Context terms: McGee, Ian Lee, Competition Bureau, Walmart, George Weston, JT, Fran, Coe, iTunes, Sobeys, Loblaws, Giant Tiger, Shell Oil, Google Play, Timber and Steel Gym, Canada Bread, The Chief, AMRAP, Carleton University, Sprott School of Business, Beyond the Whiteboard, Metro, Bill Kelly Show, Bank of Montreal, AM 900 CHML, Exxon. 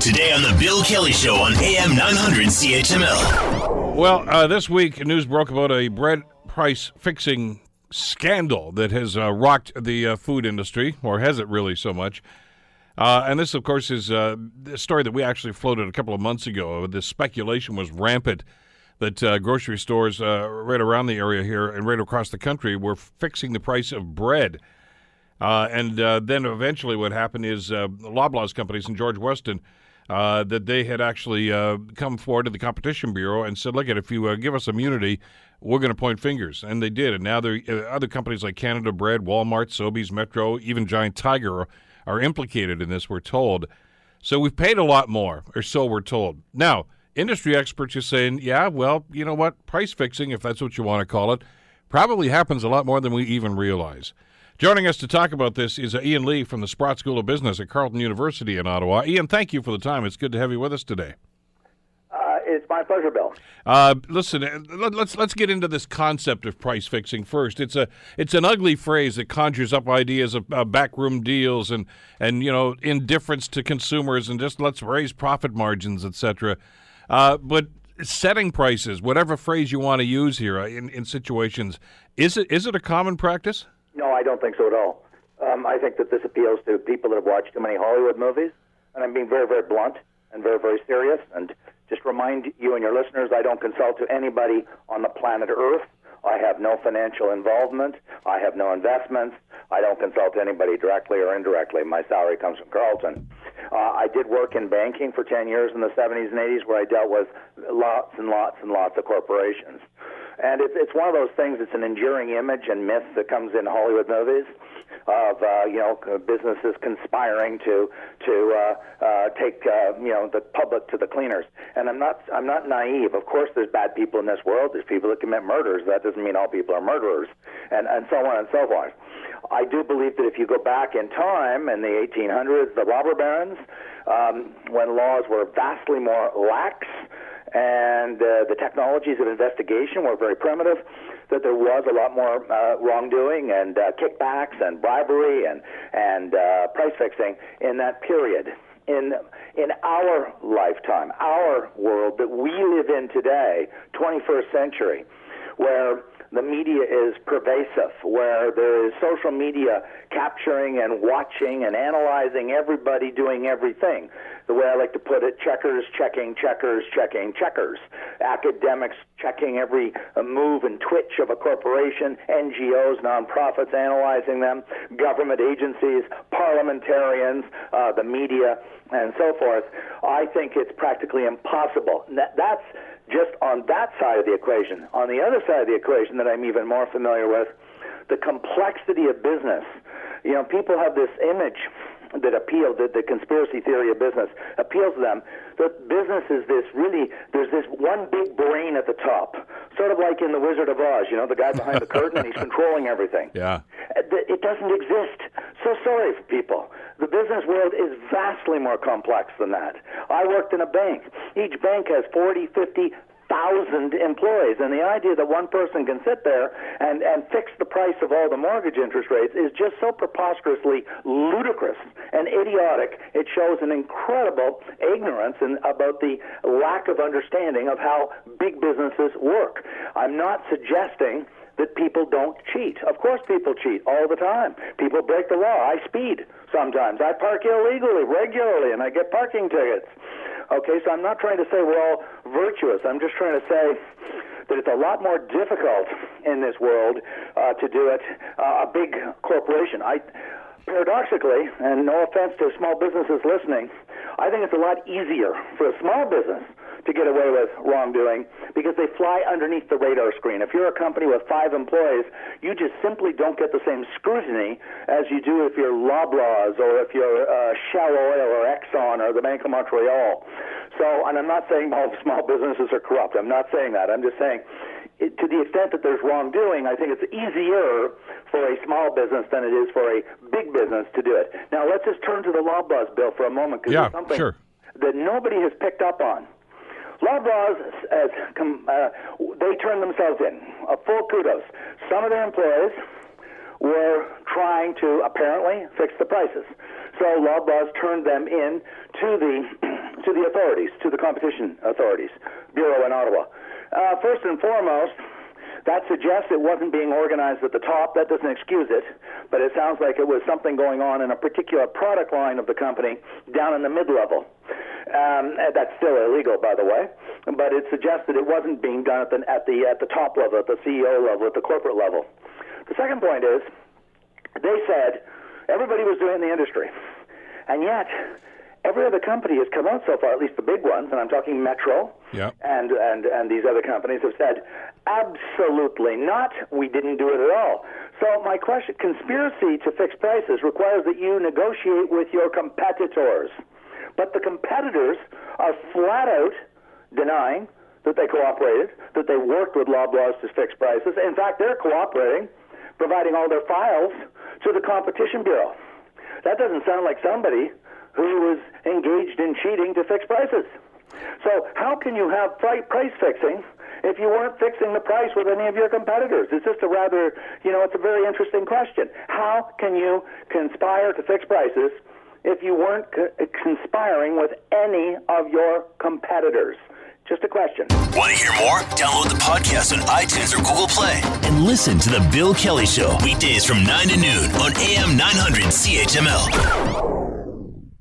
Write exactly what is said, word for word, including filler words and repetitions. Today on the Bill Kelly Show on A M nine hundred C H M L. Well, uh, this week news broke about a bread price fixing scandal that has uh, rocked the uh, food industry, or has it really so much? Uh, and this, of course, is uh, a story that we actually floated a couple of months ago. The speculation was rampant that uh, grocery stores uh, right around the area here and right across the country were fixing the price of bread. Uh, and uh, then eventually what happened is uh, Loblaws companies and George Weston, uh, that they had actually uh, come forward to the Competition Bureau and said, look, if you uh, give us immunity, we're going to point fingers. And they did. And now there uh, other companies like Canada Bread, Walmart, Sobeys, Metro, even Giant Tiger are, are implicated in this, we're told. So we've paid a lot more, or so we're told. Now, industry experts are saying, yeah, well, you know what, price fixing, if that's what you want to call it, probably happens a lot more than we even realize. Joining us to talk about this is Ian Lee from the Sprott School of Business at Carleton University in Ottawa. Ian, thank you for the time. It's good to have you with us today. Uh, it's my pleasure, Bill. Uh, listen, let's let's get into this concept of price fixing first. It's a it's an ugly phrase that conjures up ideas of uh, backroom deals and and you know indifference to consumers and just let's raise profit margins, et cetera. Uh, but setting prices, whatever phrase you want to use here in in situations, is it is it a common practice? No, I don't think so at all. Um, I think that this appeals to people that have watched too many Hollywood movies, and I'm being very, very blunt and very, very serious. And just remind you and your listeners, I don't consult to anybody on the planet Earth. I have no financial involvement. I have no investments. I don't consult to anybody directly or indirectly. My salary comes from Carleton. Uh, I did work in banking for ten years in the seventies and eighties where I dealt with lots and lots and lots of corporations. And it's it's one of those things. It's an enduring image and myth that comes in Hollywood movies of uh, you know businesses conspiring to to uh, uh, take uh, you know the public to the cleaners. And I'm not I'm not naive. Of course, there's bad people in this world. There's people that commit murders. That doesn't mean all people are murderers, and and so on and so forth. I do believe that if you go back in time in the eighteen hundreds, the robber barons, um, when laws were vastly more lax. And uh, the technologies of investigation were very primitive, that there was a lot more uh, wrongdoing and uh, kickbacks and bribery and, and uh, price fixing in that period. In, in our lifetime, our world that we live in today, twenty-first century, where the media is pervasive, where there is social media capturing and watching and analyzing everybody doing everything. The way I like to put it, checkers checking, checkers checking, checkers. Academics checking every move and twitch of a corporation, N G Os, nonprofits analyzing them, government agencies, parliamentarians, uh, the media, and so forth. I think it's practically impossible. That's just on that side of the equation. On the other side of the equation that I'm even more familiar with, the complexity of business. You know, people have this image that appeal, that the conspiracy theory of business appeals to them, that business is this really, there's this one big brain at the top, sort of like in The Wizard of Oz, you know, the guy behind the curtain, and he's controlling everything. Yeah. It doesn't exist. So sorry for people. The business world is vastly more complex than that. I worked in a bank. Each bank has forty, fifty thousand employees, and the idea that one person can sit there and, and fix the price of all the mortgage interest rates is just so preposterously ludicrous and idiotic. It shows an incredible ignorance in, about the lack of understanding of how big businesses work. I'm not suggesting that people don't cheat. Of course people cheat all the time. People break the law. I speed sometimes. I park illegally regularly, and I get parking tickets. Okay, so I'm not trying to say we're all virtuous. I'm just trying to say that it's a lot more difficult in this world uh, to do it. Uh, a big corporation. I, paradoxically, and no offense to small businesses listening, I think it's a lot easier for a small business to get away with wrongdoing because they fly underneath the radar screen. If you're a company with five employees, you just simply don't get the same scrutiny as you do if you're Loblaws or if you're uh, Shell Oil or Exxon or the Bank of Montreal. So, and I'm not saying all small businesses are corrupt. I'm not saying that. I'm just saying it, to the extent that there's wrongdoing, I think it's easier for a small business than it is for a big business to do it. Now, let's just turn to the Loblaws bill for a moment because yeah, there's something sure. that nobody has picked up on. Loblaws, as, uh, they turned themselves in. Uh, full kudos. Some of their employees were trying to apparently fix the prices. So Loblaws turned them in to the to the authorities, to the competition authorities, Bureau in Ottawa. Uh, first and foremost, that suggests it wasn't being organized at the top. That doesn't excuse it, but it sounds like it was something going on in a particular product line of the company down in the mid-level. Um, that's still illegal, by the way, but it suggests that it wasn't being done at the, at the, at the top level, at the C E O level, at the corporate level. The second point is, they said everybody was doing it in the industry, and yet every other company has come out so far, at least the big ones, and I'm talking Metro, yep, and, and, and these other companies have said, absolutely not, we didn't do it at all. So my question, conspiracy to fix prices requires that you negotiate with your competitors. But the competitors are flat out denying that they cooperated, that they worked with Loblaws to fix prices. In fact, they're cooperating, providing all their files to the Competition Bureau. That doesn't sound like somebody who was engaged in cheating to fix prices. So how can you have price fixing if you weren't fixing the price with any of your competitors? It's just a rather, you know, it's a very interesting question. How can you conspire to fix prices if you weren't conspiring with any of your competitors? Just a question. Want to hear more? Download the podcast on iTunes or Google Play and listen to The Bill Kelly Show weekdays from nine to noon on A M nine hundred C H M L.